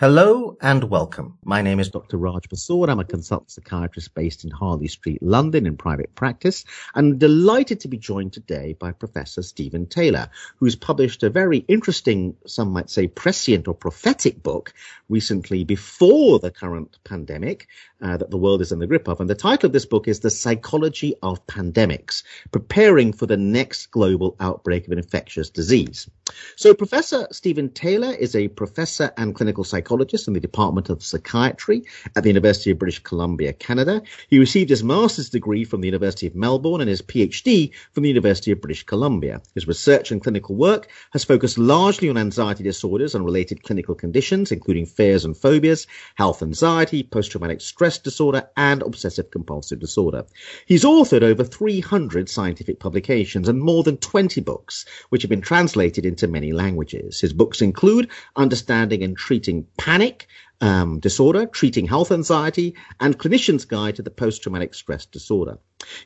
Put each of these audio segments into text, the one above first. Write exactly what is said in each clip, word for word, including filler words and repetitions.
Hello and welcome. My name is Doctor Raj Basoor. I'm a consultant psychiatrist based in Harley Street, London, in private practice. I'm delighted to be joined today by Professor Stephen Taylor, who's published a very interesting, some might say prescient or prophetic book recently before the current pandemic uh, that the world is in the grip of. And the title of this book is The Psychology of Pandemics, Preparing for the Next Global Outbreak of an Infectious Disease. So Professor Stephen Taylor is a professor and clinical psychologist in the Department of Psychiatry at the University of British Columbia, Canada. He received his master's degree from the University of Melbourne and his PhD from the University of British Columbia. His research and clinical work has focused largely on anxiety disorders and related clinical conditions, including fears and phobias, health anxiety, post-traumatic stress disorder, and obsessive-compulsive disorder. He's authored over three hundred scientific publications and more than twenty books, which have been translated into many languages. His books include Understanding and Treating Panic um, Disorder, Treating Health Anxiety, and Clinician's Guide to the Post-Traumatic Stress Disorder.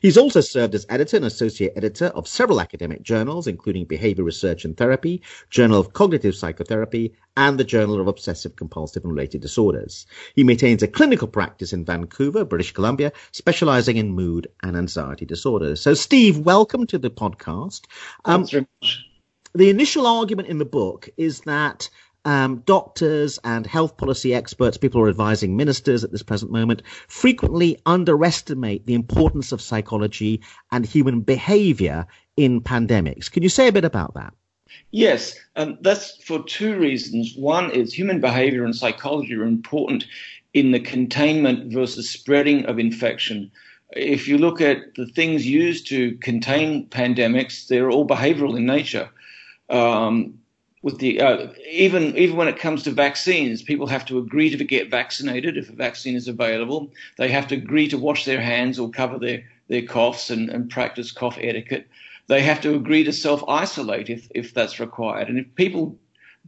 He's also served as editor and associate editor of several academic journals, including Behavior Research and Therapy, Journal of Cognitive Psychotherapy, and the Journal of Obsessive Compulsive and Related Disorders. He maintains a clinical practice in Vancouver, British Columbia, specializing in mood and anxiety disorders. So, Steve, welcome to the podcast. Um, Thanks very much. The initial argument in the book is that Um, doctors and health policy experts, people who are advising ministers at this present moment, frequently underestimate the importance of psychology and human behavior in pandemics. Can you say a bit about that? Yes, um, that's for two reasons. One is human behavior and psychology are important in the containment versus spreading of infection. If you look at the things used to contain pandemics, they're all behavioral in nature. Um, With the uh, even even when it comes to vaccines, people have to agree to get vaccinated if a vaccine is available. They have to agree to wash their hands or cover their, their coughs and, and practice cough etiquette. They have to agree to self-isolate if, if that's required. And if people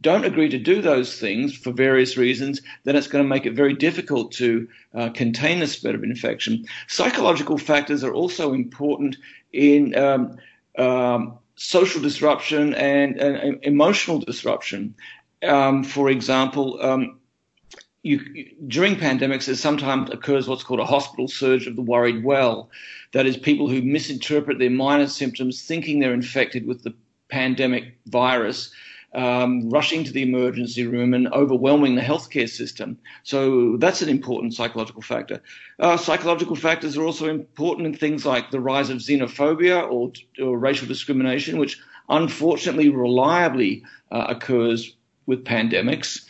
don't agree to do those things for various reasons, then it's going to make it very difficult to uh, contain the spread of infection. Psychological factors are also important in um, um social disruption and, and emotional disruption. Um, for example, um, you, you, during pandemics, there sometimes occurs what's called a hospital surge of the worried well. That is, people who misinterpret their minor symptoms, thinking they're infected with the pandemic virus, um, rushing to the emergency room and overwhelming the healthcare system. So that's an important psychological factor. Uh, psychological factors are also important in things like the rise of xenophobia or, or racial discrimination, which unfortunately reliably uh, occurs with pandemics.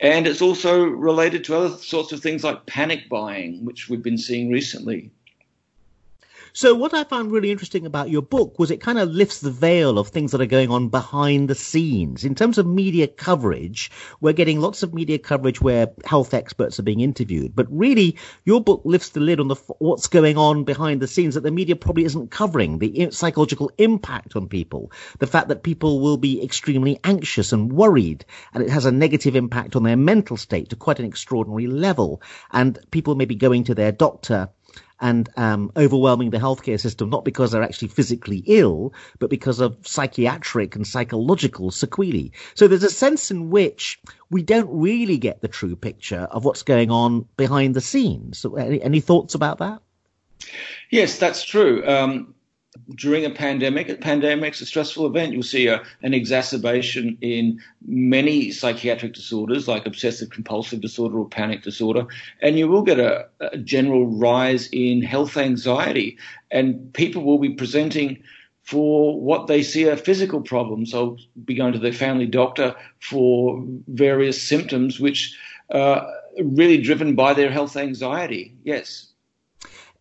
And it's also related to other sorts of things like panic buying, which we've been seeing recently. So what I found really interesting about your book was it kind of lifts the veil of things that are going on behind the scenes. In terms of media coverage, we're getting lots of media coverage where health experts are being interviewed. But really, your book lifts the lid on the what's going on behind the scenes that the media probably isn't covering, the psychological impact on people, the fact that people will be extremely anxious and worried, and it has a negative impact on their mental state to quite an extraordinary level. And people may be going to their doctor and um, overwhelming the healthcare system, not because they're actually physically ill, but because of psychiatric and psychological sequelae. So there's a sense in which we don't really get the true picture of what's going on behind the scenes. So any, any thoughts about that? Yes, that's true. Um, during a pandemic, a pandemic's a stressful event. You'll see a, an exacerbation in many psychiatric disorders like obsessive compulsive disorder or panic disorder, and you will get a, a general rise in health anxiety, and people will be presenting for what they see are physical problems. They'll be going to their family doctor for various symptoms which are really driven by their health anxiety. Yes.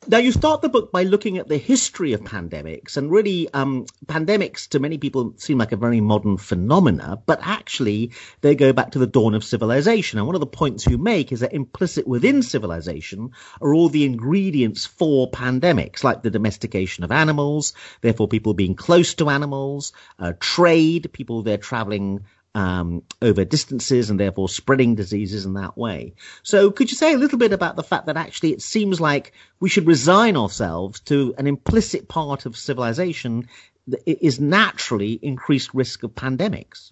Now, you start the book by looking at the history of pandemics, and really um, pandemics to many people seem like a very modern phenomena, but actually they go back to the dawn of civilization. And one of the points you make is that implicit within civilization are all the ingredients for pandemics, like the domestication of animals, therefore people being close to animals, uh, trade, people they're traveling Um, over distances and therefore spreading diseases in that way. So could you say a little bit about the fact that actually it seems like we should resign ourselves to an implicit part of civilization that is naturally increased risk of pandemics?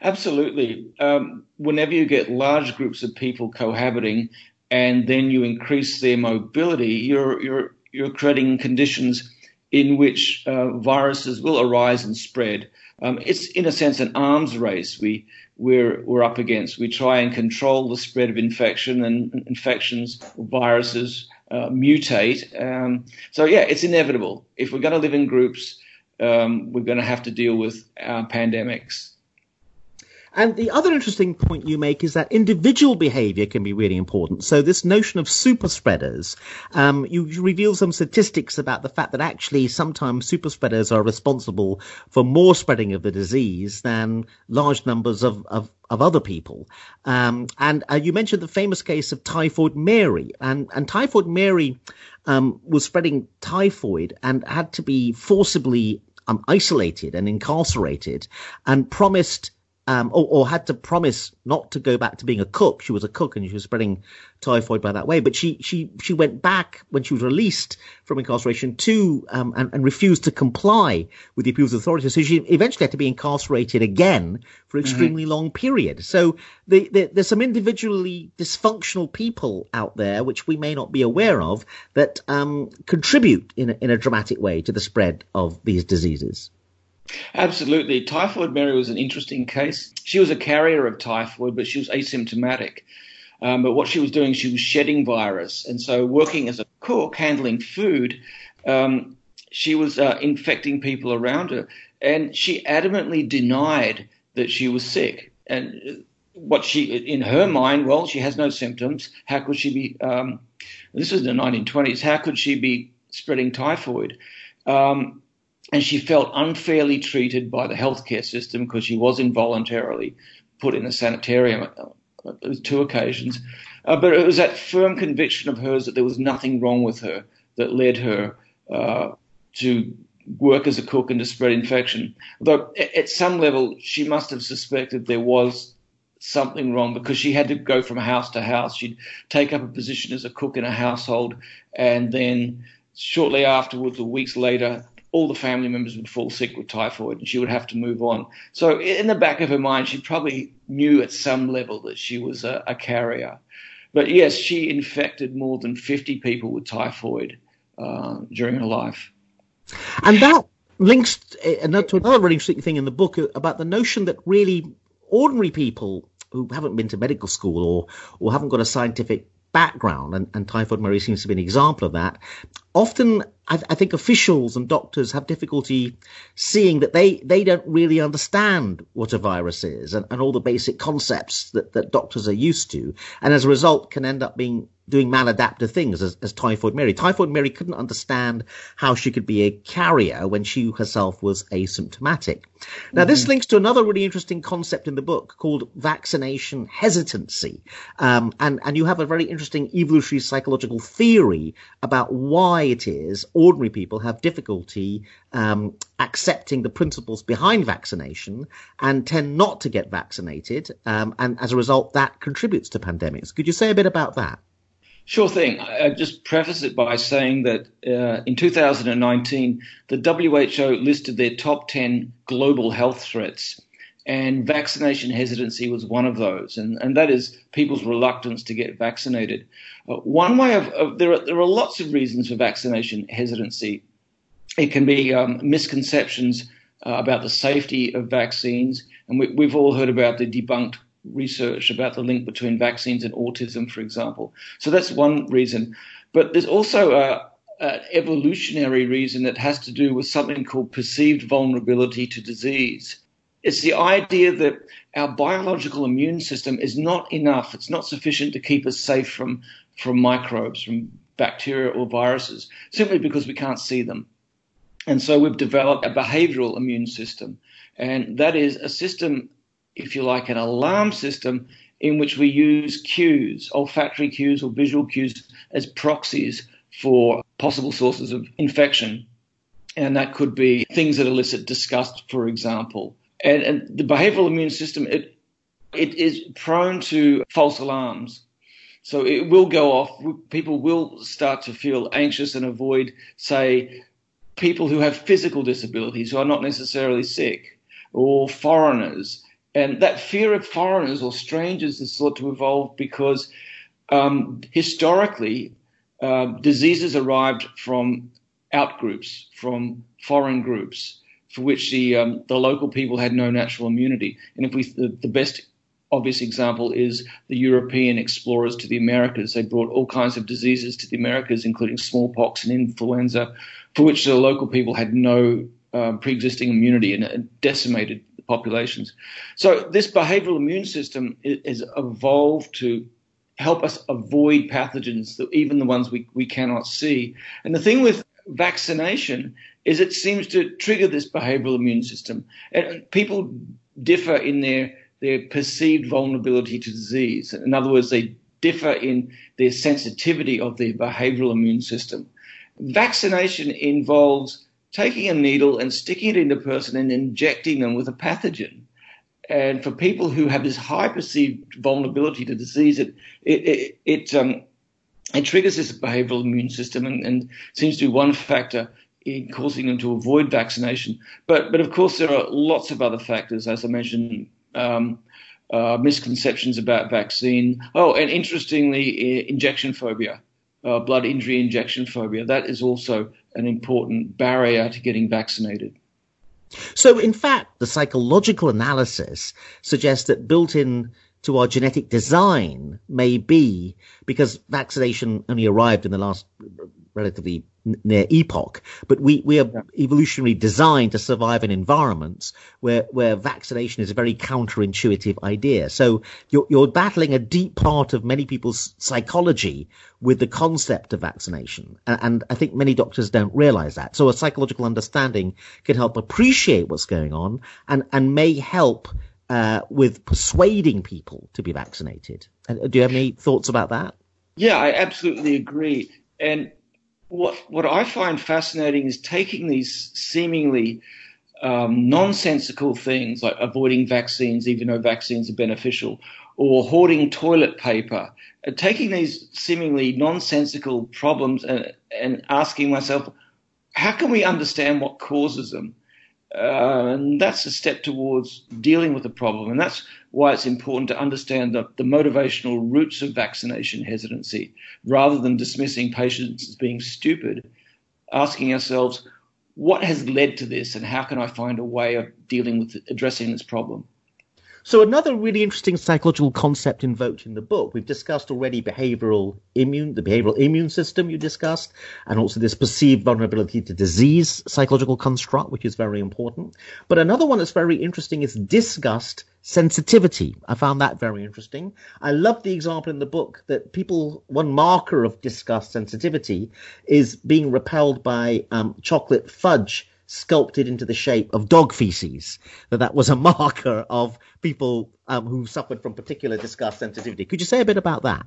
Absolutely. Um, whenever you get large groups of people cohabiting and then you increase their mobility, you're you're you're creating conditions in which uh, viruses will arise and spread. Um, it's, in a sense, an arms race we, we're, we're up against. We try and control the spread of infection, and infections, viruses uh, mutate. Um, so, yeah, it's inevitable. If we're going to live in groups, um, we're going to have to deal with uh, pandemics. And the other interesting point you make is that individual behavior can be really important. So this notion of super spreaders, um, you reveal some statistics about the fact that actually sometimes super spreaders are responsible for more spreading of the disease than large numbers of, of, of other people. Um, and uh, you mentioned the famous case of Typhoid Mary. And, and Typhoid Mary um, was spreading typhoid and had to be forcibly um, isolated and incarcerated and promised Um, or, or had to promise not to go back to being a cook. She was a cook and she was spreading typhoid by that way. But she she, she went back when she was released from incarceration to um, and, and refused to comply with the appeals of authorities. So she eventually had to be incarcerated again for an extremely mm-hmm. long period. So the, the, there's some individually dysfunctional people out there, which we may not be aware of, that um, contribute in a, in a dramatic way to the spread of these diseases. Absolutely. Typhoid Mary was an interesting case. She was a carrier of typhoid, but she was asymptomatic. Um, but what she was doing, she was shedding virus. And so working as a cook, handling food, um, she was uh, infecting people around her. And she adamantly denied that she was sick. And what she, in her mind, well, she has no symptoms. How could she be, um, this was in the nineteen twenties, how could she be spreading typhoid? Um And she felt unfairly treated by the healthcare system because she was involuntarily put in a sanitarium on two occasions. Uh, but it was that firm conviction of hers that there was nothing wrong with her that led her uh, to work as a cook and to spread infection. Though at some level she must have suspected there was something wrong because she had to go from house to house. She'd take up a position as a cook in a household and then shortly afterwards or weeks later all the family members would fall sick with typhoid and she would have to move on. So in the back of her mind, she probably knew at some level that she was a, a carrier. But yes, she infected more than fifty people with typhoid uh, during her life. And that links to another really interesting thing in the book about the notion that really ordinary people who haven't been to medical school or, or haven't got a scientific background, and, and Typhoid Mary seems to be an example of that, often I, th- I think officials and doctors have difficulty seeing that they, they don't really understand what a virus is and, and all the basic concepts that, that doctors are used to, and as a result can end up being doing maladaptive things as, as Typhoid Mary. Typhoid Mary couldn't understand how she could be a carrier when she herself was asymptomatic. Now, mm-hmm. this links to another really interesting concept in the book called vaccination hesitancy. Um, and, and you have a very interesting evolutionary psychological theory about why it is ordinary people have difficulty um, accepting the principles behind vaccination and tend not to get vaccinated. Um, and as a result, that contributes to pandemics. Could you say a bit about that? Sure thing. I just preface it by saying that uh, in two thousand nineteen, the W H O listed their top ten global health threats, and vaccination hesitancy was one of those, and, and that is people's reluctance to get vaccinated. Uh, one way of, of there, are, there are lots of reasons for vaccination hesitancy. It can be um, misconceptions uh, about the safety of vaccines, and we, we've all heard about the debunked research about the link between vaccines and autism, for example. So that's one reason. But there's also an evolutionary reason that has to do with something called perceived vulnerability to disease. It's the idea that our biological immune system is not enough. It's not sufficient to keep us safe from, from microbes, from bacteria or viruses, simply because we can't see them. And so we've developed a behavioral immune system, and that is a system, if you like, an alarm system in which we use cues, olfactory cues or visual cues, as proxies for possible sources of infection. And that could be things that elicit disgust, for example. And, and the behavioral immune system, it it is prone to false alarms. So it will go off. People will start to feel anxious and avoid, say, people who have physical disabilities who are not necessarily sick, or foreigners. And that fear of foreigners or strangers is thought to evolve because um, historically uh, diseases arrived from outgroups, from foreign groups, for which the um, the local people had no natural immunity. And if we the, the best obvious example is the European explorers to the Americas. They brought all kinds of diseases to the Americas, including smallpox and influenza, for which the local people had no uh, pre-existing immunity and uh, decimated populations. So this behavioral immune system is evolved to help us avoid pathogens, even the ones we, we cannot see. And the thing with vaccination is it seems to trigger this behavioral immune system. And people differ in their, their perceived vulnerability to disease. In other words, they differ in their sensitivity of their behavioral immune system. Vaccination involves taking a needle and sticking it in the person and injecting them with a pathogen. And for people who have this high perceived vulnerability to disease, it it it, it, um, it triggers this behavioral immune system and, and seems to be one factor in causing them to avoid vaccination. But, but of course, there are lots of other factors, as I mentioned, um, uh, misconceptions about vaccine. Oh, and interestingly, injection phobia. Uh, blood injury injection phobia, that is also an important barrier to getting vaccinated. So, in fact, the psychological analysis suggests that built in to our genetic design may be, because vaccination only arrived in the last relatively near epoch, but we, we are yeah. evolutionarily designed to survive in environments where, where vaccination is a very counterintuitive idea. So you're, you're battling a deep part of many people's psychology with the concept of vaccination. And, and I think many doctors don't realize that. So a psychological understanding can help appreciate what's going on and, and may help uh, with persuading people to be vaccinated. And do you have any thoughts about that? Yeah, I absolutely agree. And What what I find fascinating is taking these seemingly um, nonsensical things like avoiding vaccines, even though vaccines are beneficial, or hoarding toilet paper, and taking these seemingly nonsensical problems and, and asking myself, how can we understand what causes them? Uh, and that's a step towards dealing with the problem. And that's why it's important to understand the, the motivational roots of vaccination hesitancy. Rather than dismissing patients as being stupid, asking ourselves, what has led to this and how can I find a way of dealing with addressing this problem? So another really interesting psychological concept invoked in the book, we've discussed already behavioral immune, the behavioral immune system you discussed, and also this perceived vulnerability to disease psychological construct, which is very important. But another one that's very interesting is disgust sensitivity. I found that very interesting. I love the example in the book that people, one marker of disgust sensitivity is being repelled by um, chocolate fudge sculpted into the shape of dog feces, that that was a marker of people um, who suffered from particular disgust sensitivity. Could you say a bit about that?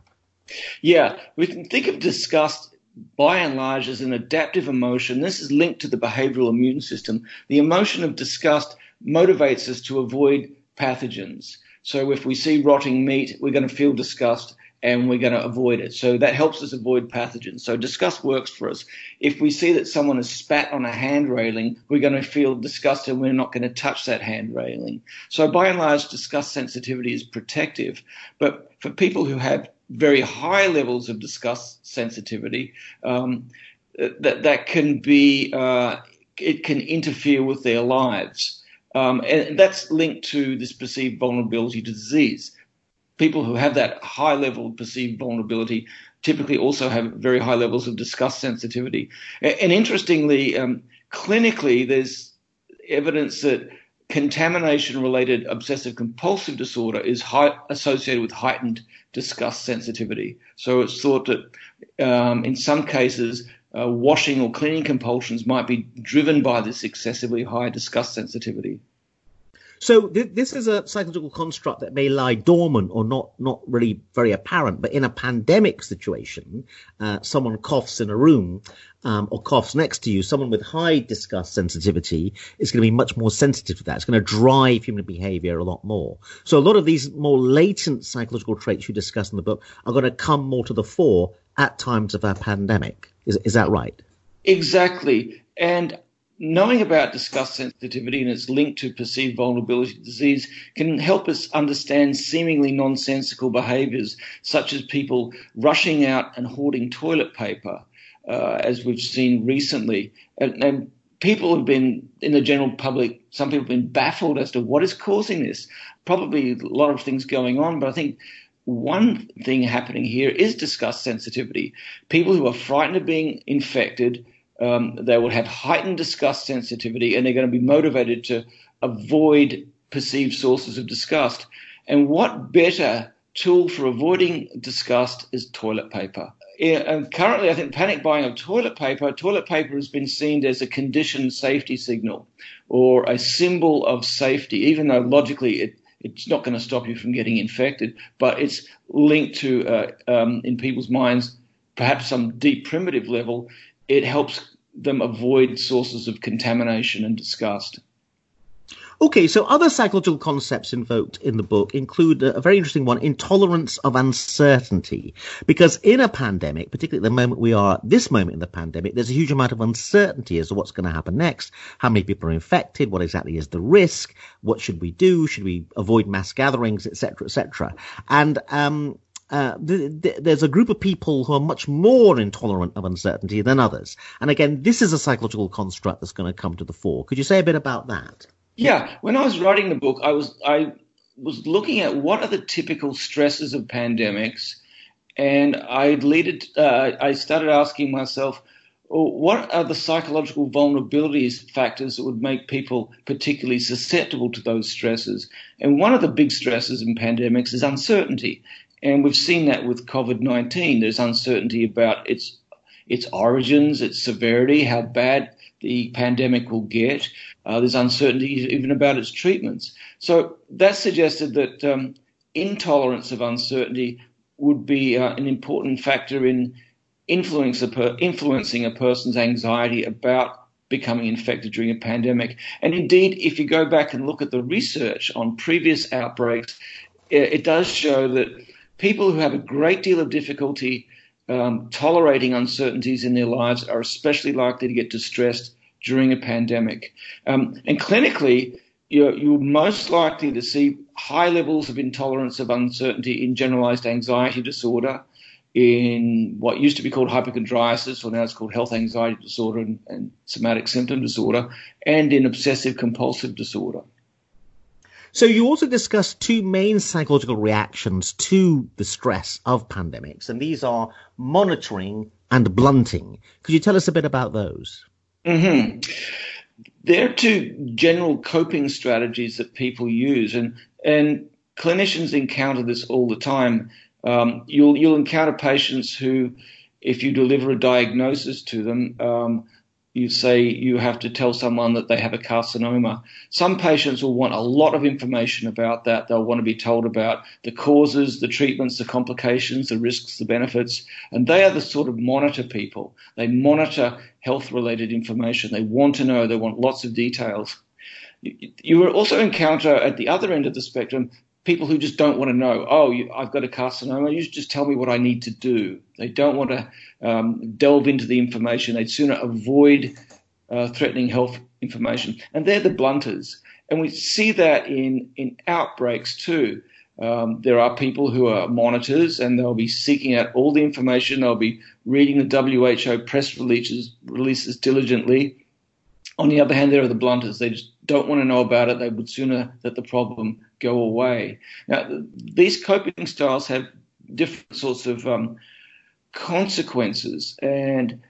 Yeah, we can think of disgust by and large as an adaptive emotion. This is linked to the behavioral immune system. The emotion of disgust motivates us to avoid pathogens. So if we see rotting meat, we're going to feel disgust and we're going to avoid it. So that helps us avoid pathogens. So disgust works for us. If we see that someone has spat on a hand railing, we're going to feel disgust and we're not going to touch that hand railing. So by and large, disgust sensitivity is protective. But for people who have very high levels of disgust sensitivity, um, that, that can be uh, it can interfere with their lives. Um, and that's linked to this perceived vulnerability to disease. People who have that high level of perceived vulnerability typically also have very high levels of disgust sensitivity. And interestingly, um, clinically, there's evidence that contamination-related obsessive-compulsive disorder is high, associated with heightened disgust sensitivity. So it's thought that um, in some cases, uh, washing or cleaning compulsions might be driven by this excessively high disgust sensitivity. So th- this is a psychological construct that may lie dormant or not not really very apparent. But in a pandemic situation, uh, someone coughs in a room um, or coughs next to you. Someone with high disgust sensitivity is going to be much more sensitive to that. It's going to drive human behavior a lot more. So a lot of these more latent psychological traits you discuss in the book are going to come more to the fore at times of a pandemic. Is, is that right? Exactly. And knowing about discussed sensitivity and its link to perceived vulnerability to disease can help us understand seemingly nonsensical behaviours, such as people rushing out and hoarding toilet paper, uh, as we've seen recently. And, and people have been, in the general public, some people have been baffled as to what is causing this. Probably a lot of things going on, but I think one thing happening here is discussed sensitivity. People who are frightened of being infected, Um, they will have heightened disgust sensitivity, and they're going to be motivated to avoid perceived sources of disgust. And what better tool for avoiding disgust is toilet paper. And currently, I think panic buying of toilet paper, toilet paper has been seen as a conditioned safety signal or a symbol of safety, even though logically it, it's not going to stop you from getting infected, but it's linked to, uh, um, in people's minds, perhaps some deep primitive level. It helps them avoid sources of contamination and disgust. Okay, so other psychological concepts invoked in the book include a very interesting one, intolerance of uncertainty. Because in a pandemic, particularly at the moment we are, this moment in the pandemic, there's a huge amount of uncertainty as to what's going to happen next, how many people are infected, what exactly is the risk, what should we do, should we avoid mass gatherings, et cetera, et cetera. And um Uh, th- th- there's a group of people who are much more intolerant of uncertainty than others. And again, this is a psychological construct that's going to come to the fore. Could you say a bit about that? Yeah. When I was writing the book, I was I was looking at what are the typical stresses of pandemics. And I, leaded, uh, I started asking myself, oh, what are the psychological vulnerabilities factors that would make people particularly susceptible to those stresses? And one of the big stresses in pandemics is uncertainty. And we've seen that with COVID nineteen. There's uncertainty about its its origins, its severity, how bad the pandemic will get. Uh, there's uncertainty even about its treatments. So that suggested that um, intolerance of uncertainty would be uh, an important factor in influence a per- influencing a person's anxiety about becoming infected during a pandemic. And indeed, if you go back and look at the research on previous outbreaks, it, it does show that people who have a great deal of difficulty um, tolerating uncertainties in their lives are especially likely to get distressed during a pandemic. Um, and clinically, you're, you're most likely to see high levels of intolerance of uncertainty in generalized anxiety disorder, in what used to be called hypochondriasis, or now it's called health anxiety disorder and, and somatic symptom disorder, and in obsessive compulsive disorder. So you also discussed two main psychological reactions to the stress of pandemics, and these are monitoring and blunting. Could you tell us a bit about those? Mm-hmm. They're two general coping strategies that people use, and, and clinicians encounter this all the time. Um, you'll, you'll encounter patients who, if you deliver a diagnosis to them, um, you say you have to tell someone that they have a carcinoma. Some patients will want a lot of information about that. They'll want to be told about the causes, the treatments, the complications, the risks, the benefits. And they are the sort of monitor people. They monitor health-related information. They want to know. They want lots of details. You will also encounter at the other end of the spectrum people who just don't want to know. Oh, you, I've got a carcinoma. You just tell me what I need to do. They don't want to um, delve into the information. They'd sooner avoid uh, threatening health information. And they're the blunters. And we see that in, in outbreaks too. Um, there are people who are monitors, and they'll be seeking out all the information. They'll be reading the W H O press releases, releases diligently. On the other hand, there are the blunters. They just don't want to know about it. They would sooner that the problem go away. Now, these coping styles have different sorts of um, consequences, and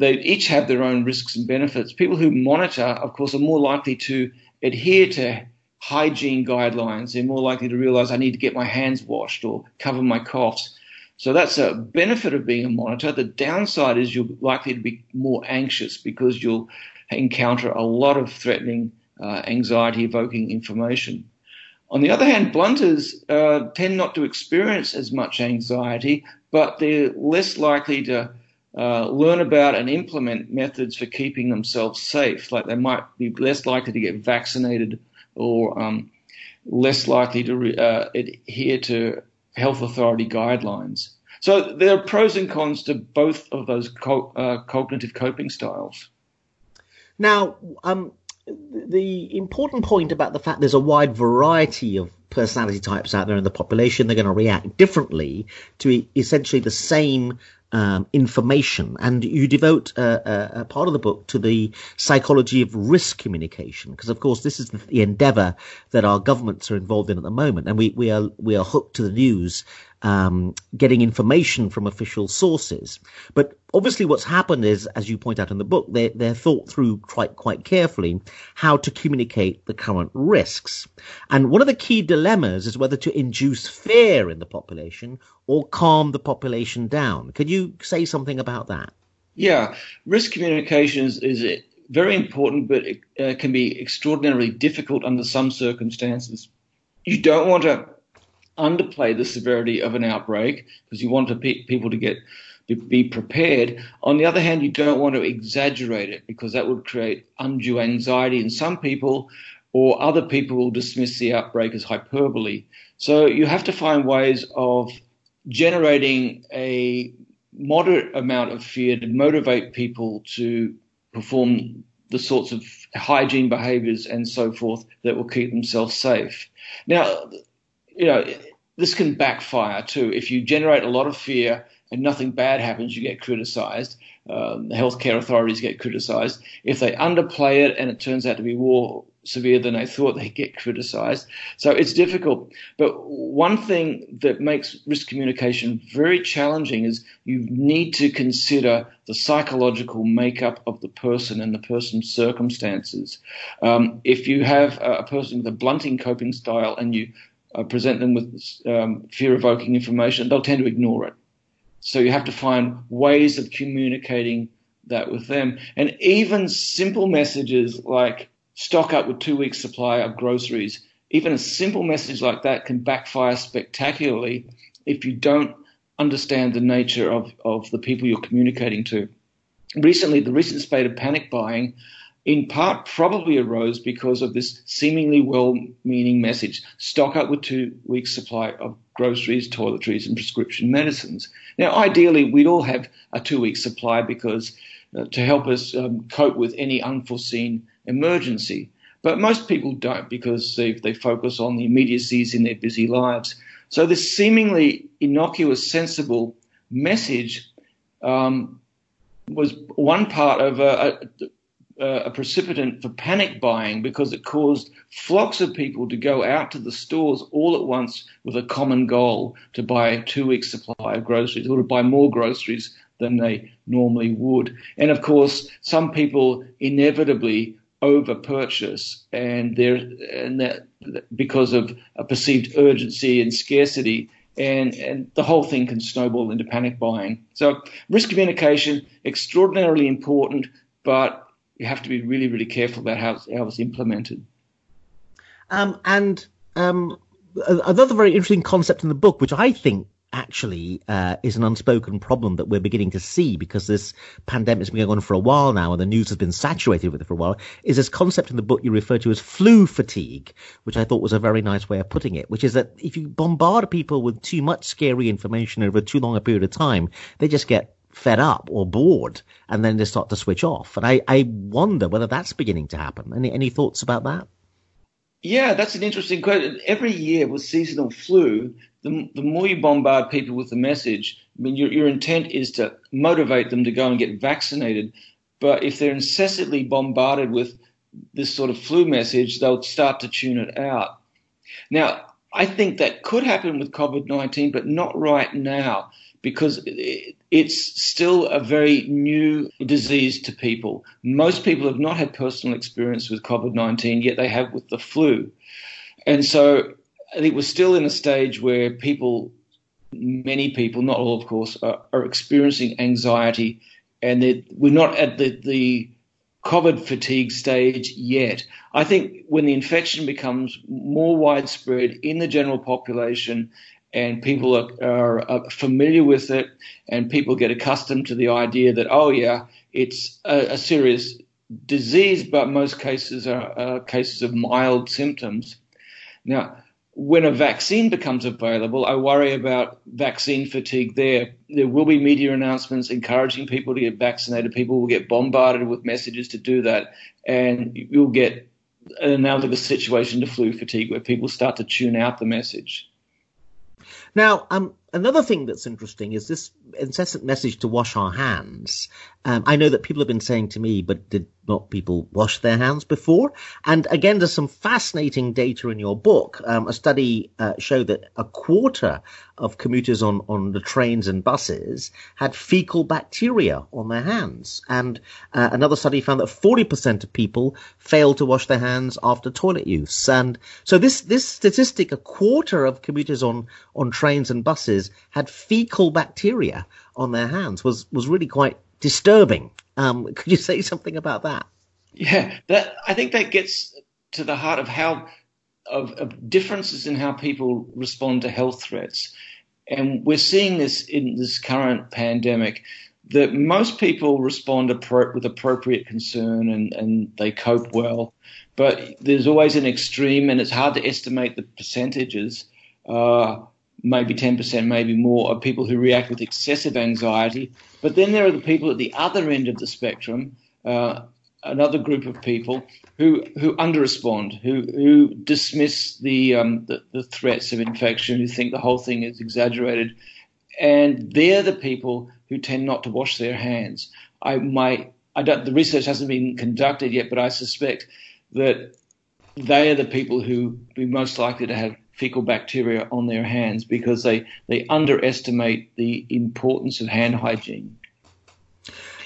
they each have their own risks and benefits. People who monitor, of course, are more likely to adhere to hygiene guidelines. They're more likely to realize I need to get my hands washed or cover my coughs. So that's a benefit of being a monitor. The downside is you're likely to be more anxious because you'll encounter a lot of threatening, uh, anxiety-evoking information. On the other hand, blunters uh, tend not to experience as much anxiety, but they're less likely to uh, learn about and implement methods for keeping themselves safe. Like they might be less likely to get vaccinated or um, less likely to re- uh, adhere to health authority guidelines. So there are pros and cons to both of those co- uh, cognitive coping styles. Now, um, the important point about the fact there's a wide variety of personality types out there in the population, they're going to react differently to essentially the same um, information. And you devote a, a, a part of the book to the psychology of risk communication, because, of course, this is the, the endeavor that our governments are involved in at the moment. And we, we are we are hooked to the news, um, getting information from official sources. But obviously what's happened is, as you point out in the book, they, they're thought through quite, quite carefully how to communicate the current risks. And one of the key dilemmas is whether to induce fear in the population or calm the population down. Could you say something about that? Yeah, risk communications is very important, but it uh, can be extraordinarily difficult under some circumstances. You don't want to underplay the severity of an outbreak because you want to pe- people to get be prepared. On the other hand, you don't want to exaggerate it because that would create undue anxiety in some people, or other people will dismiss the outbreak as hyperbole. So you have to find ways of generating a moderate amount of fear to motivate people to perform the sorts of hygiene behaviours and so forth that will keep themselves safe. Now, you know, this can backfire too. If you generate a lot of fear and nothing bad happens, you get criticised. Um, the healthcare authorities get criticised. If they underplay it and it turns out to be more severe than they thought, they get criticised. So it's difficult. But one thing that makes risk communication very challenging is you need to consider the psychological makeup of the person and the person's circumstances. Um, if you have a person with a blunting coping style and you uh, present them with um, fear-evoking information, they'll tend to ignore it. So you have to find ways of communicating that with them. And even simple messages like stock up with two weeks' supply of groceries, even a simple message like that can backfire spectacularly if you don't understand the nature of, of the people you're communicating to. Recently, the recent spate of panic buying in part probably arose because of this seemingly well-meaning message, stock up with two weeks' supply of groceries, toiletries, and prescription medicines. Now, ideally, we'd all have a two-week supply because uh, to help us um, cope with any unforeseen emergency. But most people don't because they, they focus on the immediacies in their busy lives. So this seemingly innocuous, sensible message um, was one part of a, a a precipitant for panic buying because it caused flocks of people to go out to the stores all at once with a common goal to buy a two-week supply of groceries or to buy more groceries than they normally would. And, of course, some people inevitably over-purchase and they're, and that, because of a perceived urgency and scarcity, and, and the whole thing can snowball into panic buying. So risk communication, extraordinarily important, but you have to be really, really careful about how, how it's implemented. Um, and um, another very interesting concept in the book, which I think actually uh, is an unspoken problem that we're beginning to see because this pandemic has been going on for a while now and the news has been saturated with it for a while, is this concept in the book you refer to as flu fatigue, which I thought was a very nice way of putting it, which is that if you bombard people with too much scary information over too long a period of time, they just get fed up or bored, and then they start to switch off. And I, I wonder whether that's beginning to happen. Any any thoughts about that? Yeah, that's an interesting question. Every year with seasonal flu, the, the more you bombard people with the message, I mean, your, your intent is to motivate them to go and get vaccinated. But if they're incessantly bombarded with this sort of flu message, they'll start to tune it out. Now, I think that could happen with COVID nineteen, but not right now, because it's still a very new disease to people. Most people have not had personal experience with COVID nineteen, yet they have with the flu. And so I think we're still in a stage where people, many people, not all, of course, are, are experiencing anxiety, and we're not at the, the COVID fatigue stage yet. I think when the infection becomes more widespread in the general population and people are, are, are familiar with it, and people get accustomed to the idea that, oh, yeah, it's a, a serious disease, but most cases are uh, cases of mild symptoms. Now, when a vaccine becomes available, I worry about vaccine fatigue there. There will be media announcements encouraging people to get vaccinated. People will get bombarded with messages to do that, and you'll get an analogous situation to flu fatigue where people start to tune out the message. Now, um, another thing that's interesting is this incessant message to wash our hands. Um, I know that people have been saying to me, but did not people wash their hands before? And again, there's some fascinating data in your book. Um, a study uh, showed that a quarter of commuters on, on the trains and buses had fecal bacteria on their hands. And uh, another study found that forty percent of people failed to wash their hands after toilet use. And so this, this statistic, a quarter of commuters on, on trains and buses had fecal bacteria on their hands, was was really quite disturbing. Um, could you say something about that? Yeah, that I think that gets to the heart of how of, of differences in how people respond to health threats, and we're seeing this in this current pandemic. That most people respond appro- with appropriate concern and, and they cope well, but there's always an extreme, and it's hard to estimate the percentages. Uh, maybe ten percent, maybe more, of people who react with excessive anxiety. But then there are the people at the other end of the spectrum, uh, another group of people who, who underrespond, who who dismiss the, um, the, the threats of infection, who think the whole thing is exaggerated. And they're the people who tend not to wash their hands. I my I don't, the research hasn't been conducted yet, but I suspect that they are the people who would be most likely to have fecal bacteria on their hands because they, they underestimate the importance of hand hygiene.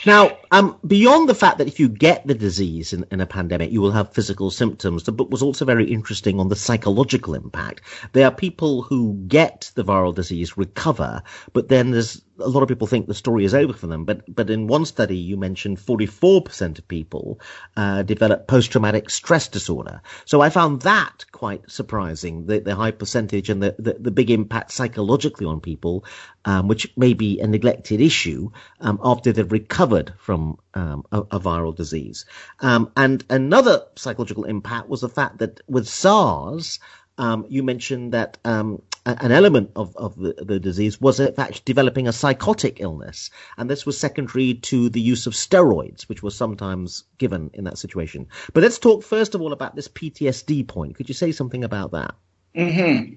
Now, um, beyond the fact that if you get the disease in, in a pandemic, you will have physical symptoms, the book was also very interesting on the psychological impact. There are people who get the viral disease, recover, but then there's a lot of people think the story is over for them. But but in one study, you mentioned forty-four percent of people uh, develop post-traumatic stress disorder. So I found that quite surprising, the, the high percentage and the, the, the big impact psychologically on people, um, which may be a neglected issue um, after they've recovered from um, a, a viral disease. Um, and another psychological impact was the fact that with SARS, um, you mentioned that um, an element of, of the, the disease was in fact developing a psychotic illness. And this was secondary to the use of steroids, which was sometimes given in that situation. But let's talk first of all about this P T S D point. Could you say something about that? Mm-hmm.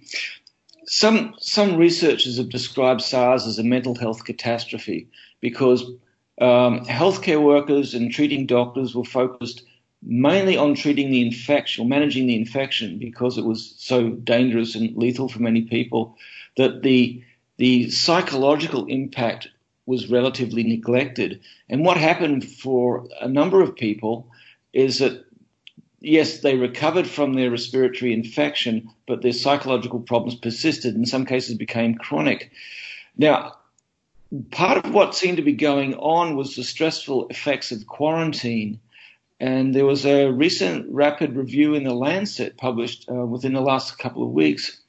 Some, some researchers have described SARS as a mental health catastrophe because um, healthcare workers and treating doctors were focused mainly on treating the infection or managing the infection because it was so dangerous and lethal for many people that the the psychological impact was relatively neglected. And what happened for a number of people is that, yes, they recovered from their respiratory infection, but their psychological problems persisted, in some cases became chronic. Now, part of what seemed to be going on was the stressful effects of quarantine. And there was a recent rapid review in The Lancet published uh, within the last couple of weeks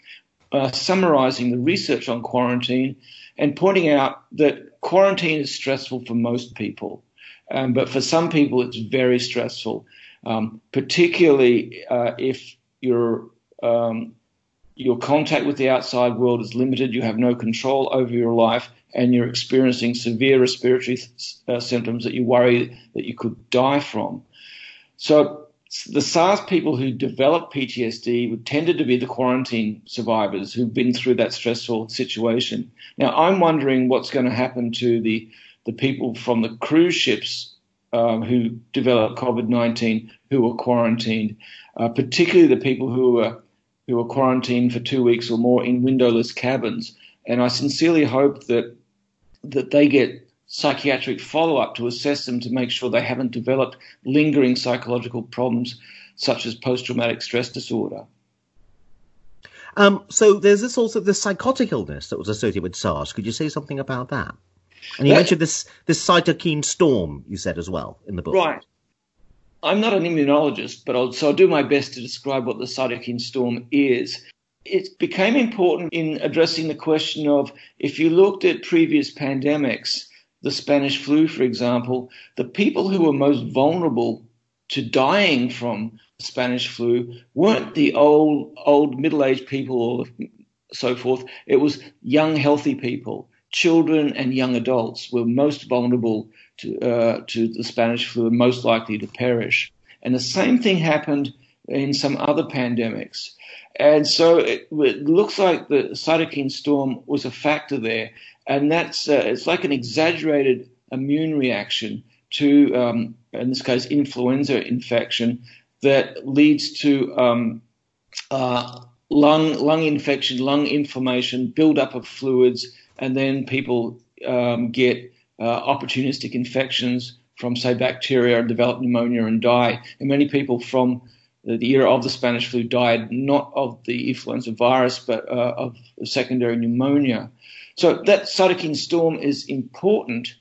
uh, summarizing the research on quarantine and pointing out that quarantine is stressful for most people. Um, but for some people, it's very stressful, um, particularly uh, if your um, your contact with the outside world is limited, you have no control over your life, and you're experiencing severe respiratory uh, symptoms that you worry that you could die from. So the SARS people who develop P T S D tended to be the quarantine survivors who've been through that stressful situation. Now, I'm wondering what's going to happen to the, the people from the cruise ships um, who develop COVID nineteen who are quarantined, uh, particularly the people who are, who are quarantined for two weeks or more in windowless cabins. And I sincerely hope that that they get psychiatric follow-up to assess them to make sure they haven't developed lingering psychological problems such as post-traumatic stress disorder. Um, so there's this also the psychotic illness that was associated with SARS. Could you say something about that? And you that, mentioned this this cytokine storm, you said as well in the book. Right. I'm not an immunologist, but I'll, so I'll do my best to describe what the cytokine storm is. It became important in addressing the question of if you looked at previous pandemics, the Spanish flu, for example, the people who were most vulnerable to dying from the Spanish flu weren't the old old middle-aged people or so forth. It was young, healthy people. Children and young adults were most vulnerable to uh, to the Spanish flu and most likely to perish. And the same thing happened in some other pandemics. And so it, it looks like the cytokine storm was a factor there. And that's uh, it's like an exaggerated immune reaction to, um, in this case, influenza infection that leads to um, uh, lung lung infection, lung inflammation, buildup of fluids, and then people um, get uh, opportunistic infections from, say, bacteria and develop pneumonia and die. And many people from the era of the Spanish flu died not of the influenza virus but uh, of secondary pneumonia. So that cytokine storm is important,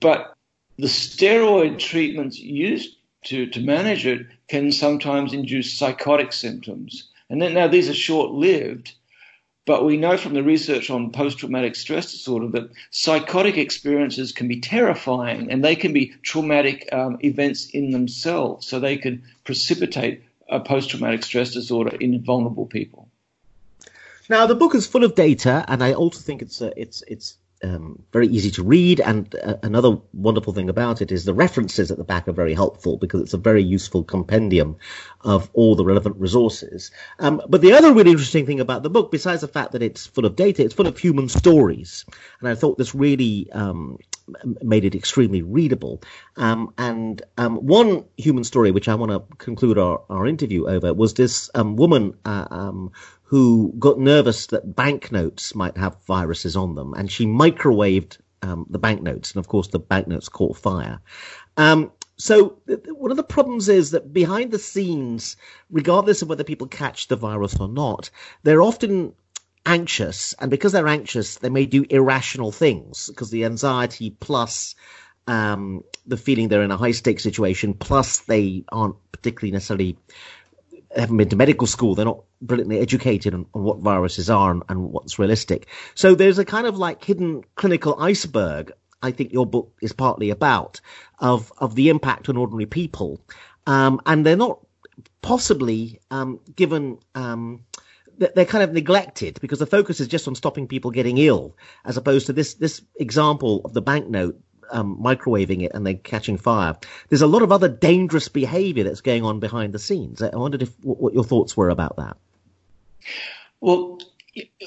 but the steroid treatments used to, to manage it can sometimes induce psychotic symptoms. And then, now these are short-lived, but we know from the research on post-traumatic stress disorder that psychotic experiences can be terrifying, and they can be traumatic um, events in themselves, so they can precipitate a post-traumatic stress disorder in vulnerable people. Now, the book is full of data, and I also think it's uh, it's it's um, very easy to read. And uh, another wonderful thing about it is the references at the back are very helpful because it's a very useful compendium of all the relevant resources. Um, but the other really interesting thing about the book, besides the fact that it's full of data, it's full of human stories. And I thought this really um, made it extremely readable. Um, and um, one human story, which I want to conclude our, our interview over, was this um, woman uh, um who got nervous that banknotes might have viruses on them, and she microwaved um, the banknotes, and of course the banknotes caught fire. Um, so one of the problems is that behind the scenes, regardless of whether people catch the virus or not, they're often anxious, and because they're anxious, they may do irrational things, because the anxiety plus um, the feeling they're in a high-stakes situation, plus they aren't particularly necessarily haven't been to medical school, they're not brilliantly educated on, on what viruses are and, and what's realistic. So there's a kind of like hidden clinical iceberg, I think your book is partly about, of, of the impact on ordinary people. Um, and they're not possibly um, given... Um, they're kind of neglected because the focus is just on stopping people getting ill, as opposed to this this example of the banknote, um, microwaving it and then catching fire. There's a lot of other dangerous behavior that's going on behind the scenes. I wondered if what your thoughts were about that. Well,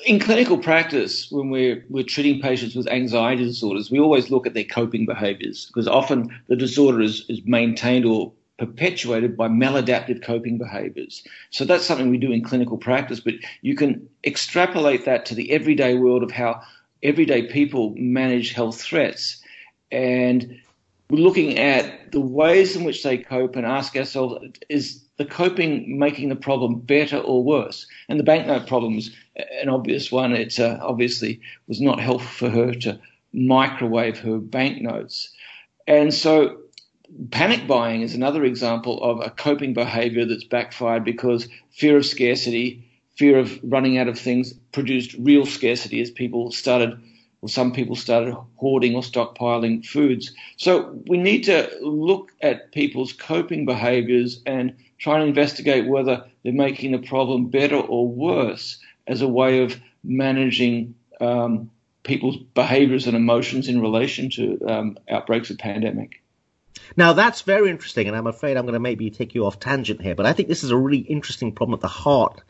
in clinical practice, when we're, we're treating patients with anxiety disorders, we always look at their coping behaviors, because often the disorder is, is maintained or perpetuated by maladaptive coping behaviors. So that's something we do in clinical practice, but you can extrapolate that to the everyday world of how everyday people manage health threats. And we're looking at the ways in which they cope and ask ourselves, is the coping making the problem better or worse? And the banknote problem is an obvious one. It uh, obviously was not helpful for her to microwave her banknotes. And so panic buying is another example of a coping behavior that's backfired, because fear of scarcity, fear of running out of things produced real scarcity as people started Well, some people started hoarding or stockpiling foods. So we need to look at people's coping behaviors and try and investigate whether they're making the problem better or worse as a way of managing um, people's behaviors and emotions in relation to um, outbreaks of pandemic. Now, that's very interesting, and I'm afraid I'm going to maybe take you off tangent here, but I think this is a really interesting problem at the heart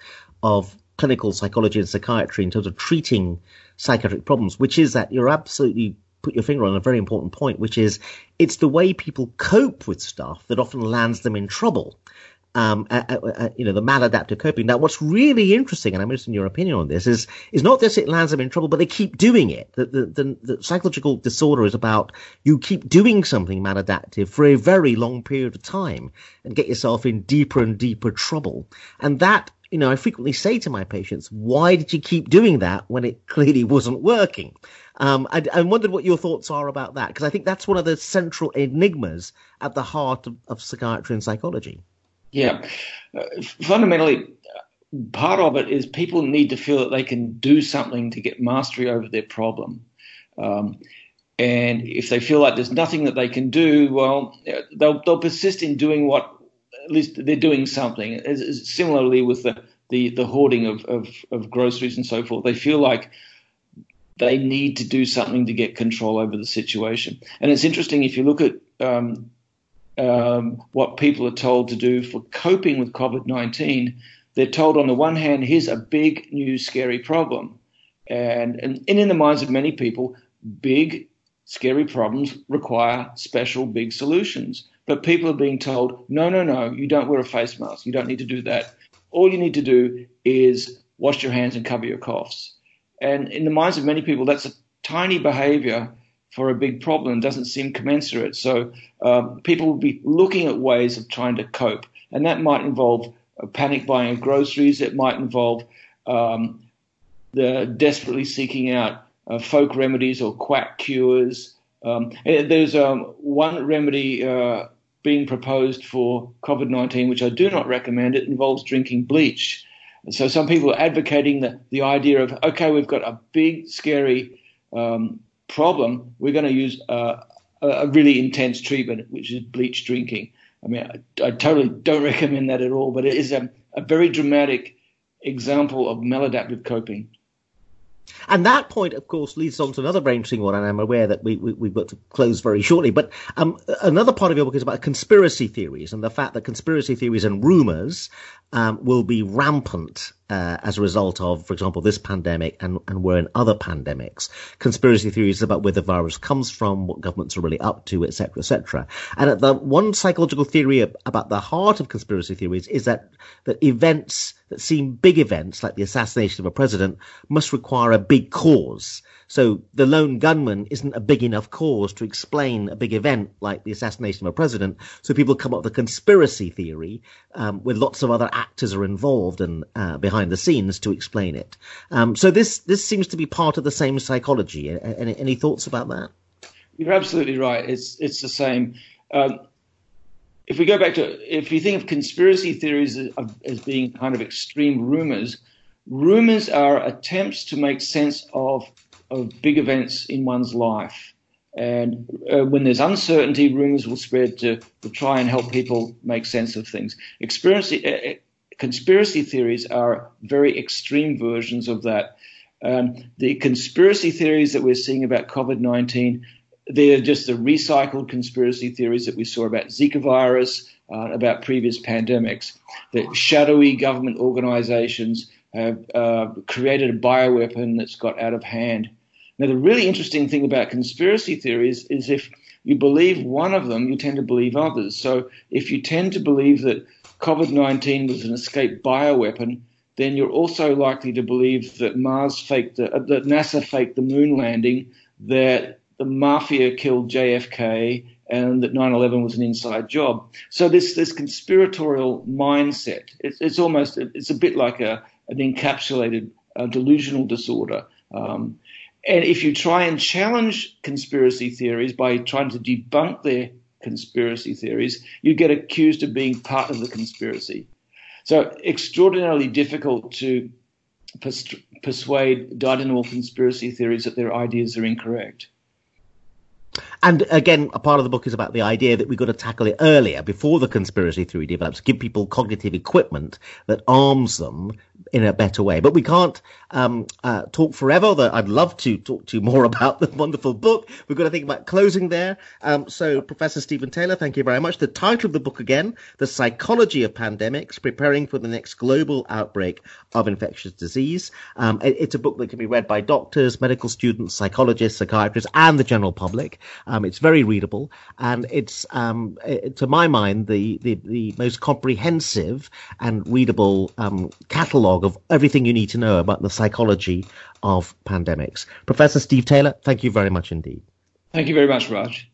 of clinical psychology and psychiatry in terms of treating psychiatric problems, which is that you're absolutely put your finger on a very important point, which is it's the way people cope with stuff that often lands them in trouble. Um, uh, uh, uh, you know, the maladaptive coping. Now, what's really interesting, and I'm interested in your opinion on this, is is not this it lands them in trouble, but they keep doing it. The, the, the, the psychological disorder is about you keep doing something maladaptive for a very long period of time and get yourself in deeper and deeper trouble. And that, you know, I frequently say to my patients, why did you keep doing that when it clearly wasn't working? Um, I, I wondered what your thoughts are about that, because I think that's one of the central enigmas at the heart of, of psychiatry and psychology. Yeah. Uh, fundamentally, part of it is people need to feel that they can do something to get mastery over their problem. Um, and if they feel like there's nothing that they can do, well, they'll, they'll persist in doing what at least they're doing something. As, as similarly with the, the, the hoarding of, of, of groceries and so forth, they feel like they need to do something to get control over the situation. And it's interesting if you look at um, um, what people are told to do for coping with COVID nineteen, they're told on the one hand, here's a big, new, scary problem. And, and, and in the minds of many people, big, scary problems require special, big solutions. But people are being told, no, no, no, you don't wear a face mask. You don't need to do that. All you need to do is wash your hands and cover your coughs. And in the minds of many people, that's a tiny behavior for a big problem. It doesn't seem commensurate. So um, people will be looking at ways of trying to cope. And that might involve panic buying of groceries. It might involve um, the desperately seeking out uh, folk remedies or quack cures. Um, there's um, one remedy uh, being proposed for COVID nineteen, which I do not recommend. It involves drinking bleach. And so some people are advocating the, the idea of, okay, we've got a big, scary um, problem. We're going to use uh, a really intense treatment, which is bleach drinking. I mean, I, I totally don't recommend that at all, but it is a, a very dramatic example of maladaptive coping. And that point, of course, leads on to another very interesting one, and I'm aware that we, we, we've got to close very shortly. But um, another part of your book is about conspiracy theories and the fact that conspiracy theories and rumours um, will be rampant uh, as a result of, for example, this pandemic and, and we're in other pandemics. Conspiracy theories about where the virus comes from, what governments are really up to, et cetera, et cetera. And at the one psychological theory about the heart of conspiracy theories is that, that events that seem big events, like the assassination of a president, must require a big cause. So the lone gunman isn't a big enough cause to explain a big event like the assassination of a president. So people come up with a conspiracy theory um, with lots of other actors are involved and uh, behind the scenes to explain it. Um, so this this seems to be part of the same psychology. Any, any thoughts about that? You're absolutely right. It's it's the same. Um, if we go back to, if you think of conspiracy theories as, as being kind of extreme rumors, rumors are attempts to make sense of of big events in one's life. And uh, when there's uncertainty, rumors will spread to, to try and help people make sense of things. Conspiracy, uh, conspiracy theories are very extreme versions of that. Um, the conspiracy theories that we're seeing about COVID nineteen, they're just the recycled conspiracy theories that we saw about Zika virus, uh, about previous pandemics, that shadowy government organizations have uh, created a bioweapon that's got out of hand. Now, the really interesting thing about conspiracy theories is if you believe one of them, you tend to believe others. So if you tend to believe that COVID nineteen was an escaped bioweapon, then you're also likely to believe that Mars faked the, uh, that NASA faked the moon landing, that the mafia killed J F K, and that nine eleven was an inside job. So this this conspiratorial mindset, it's, it's almost, it's a bit like a an encapsulated uh, delusional disorder. Um, And if you try and challenge conspiracy theories by trying to debunk their conspiracy theories, you get accused of being part of the conspiracy. So extraordinarily difficult to pers- persuade didymorph conspiracy theories that their ideas are incorrect. And again, a part of the book is about the idea that we've got to tackle it earlier, before the conspiracy theory develops, give people cognitive equipment that arms them in a better way. But we can't um, uh, talk forever, although I'd love to talk to you more about the wonderful book. We've got to think about closing there. Um, so, Professor Stephen Taylor, thank you very much. The title of the book again, The Psychology of Pandemics, Preparing for the Next Global Outbreak of Infectious Disease. Um, it, it's a book that can be read by doctors, medical students, psychologists, psychiatrists, and the general public. Um, it's very readable, and it's, um, it, to my mind, the, the, the most comprehensive and readable um, catalogue of everything you need to know about the psychology of pandemics. Professor Steve Taylor, thank you very much indeed. Thank you very much, Raj.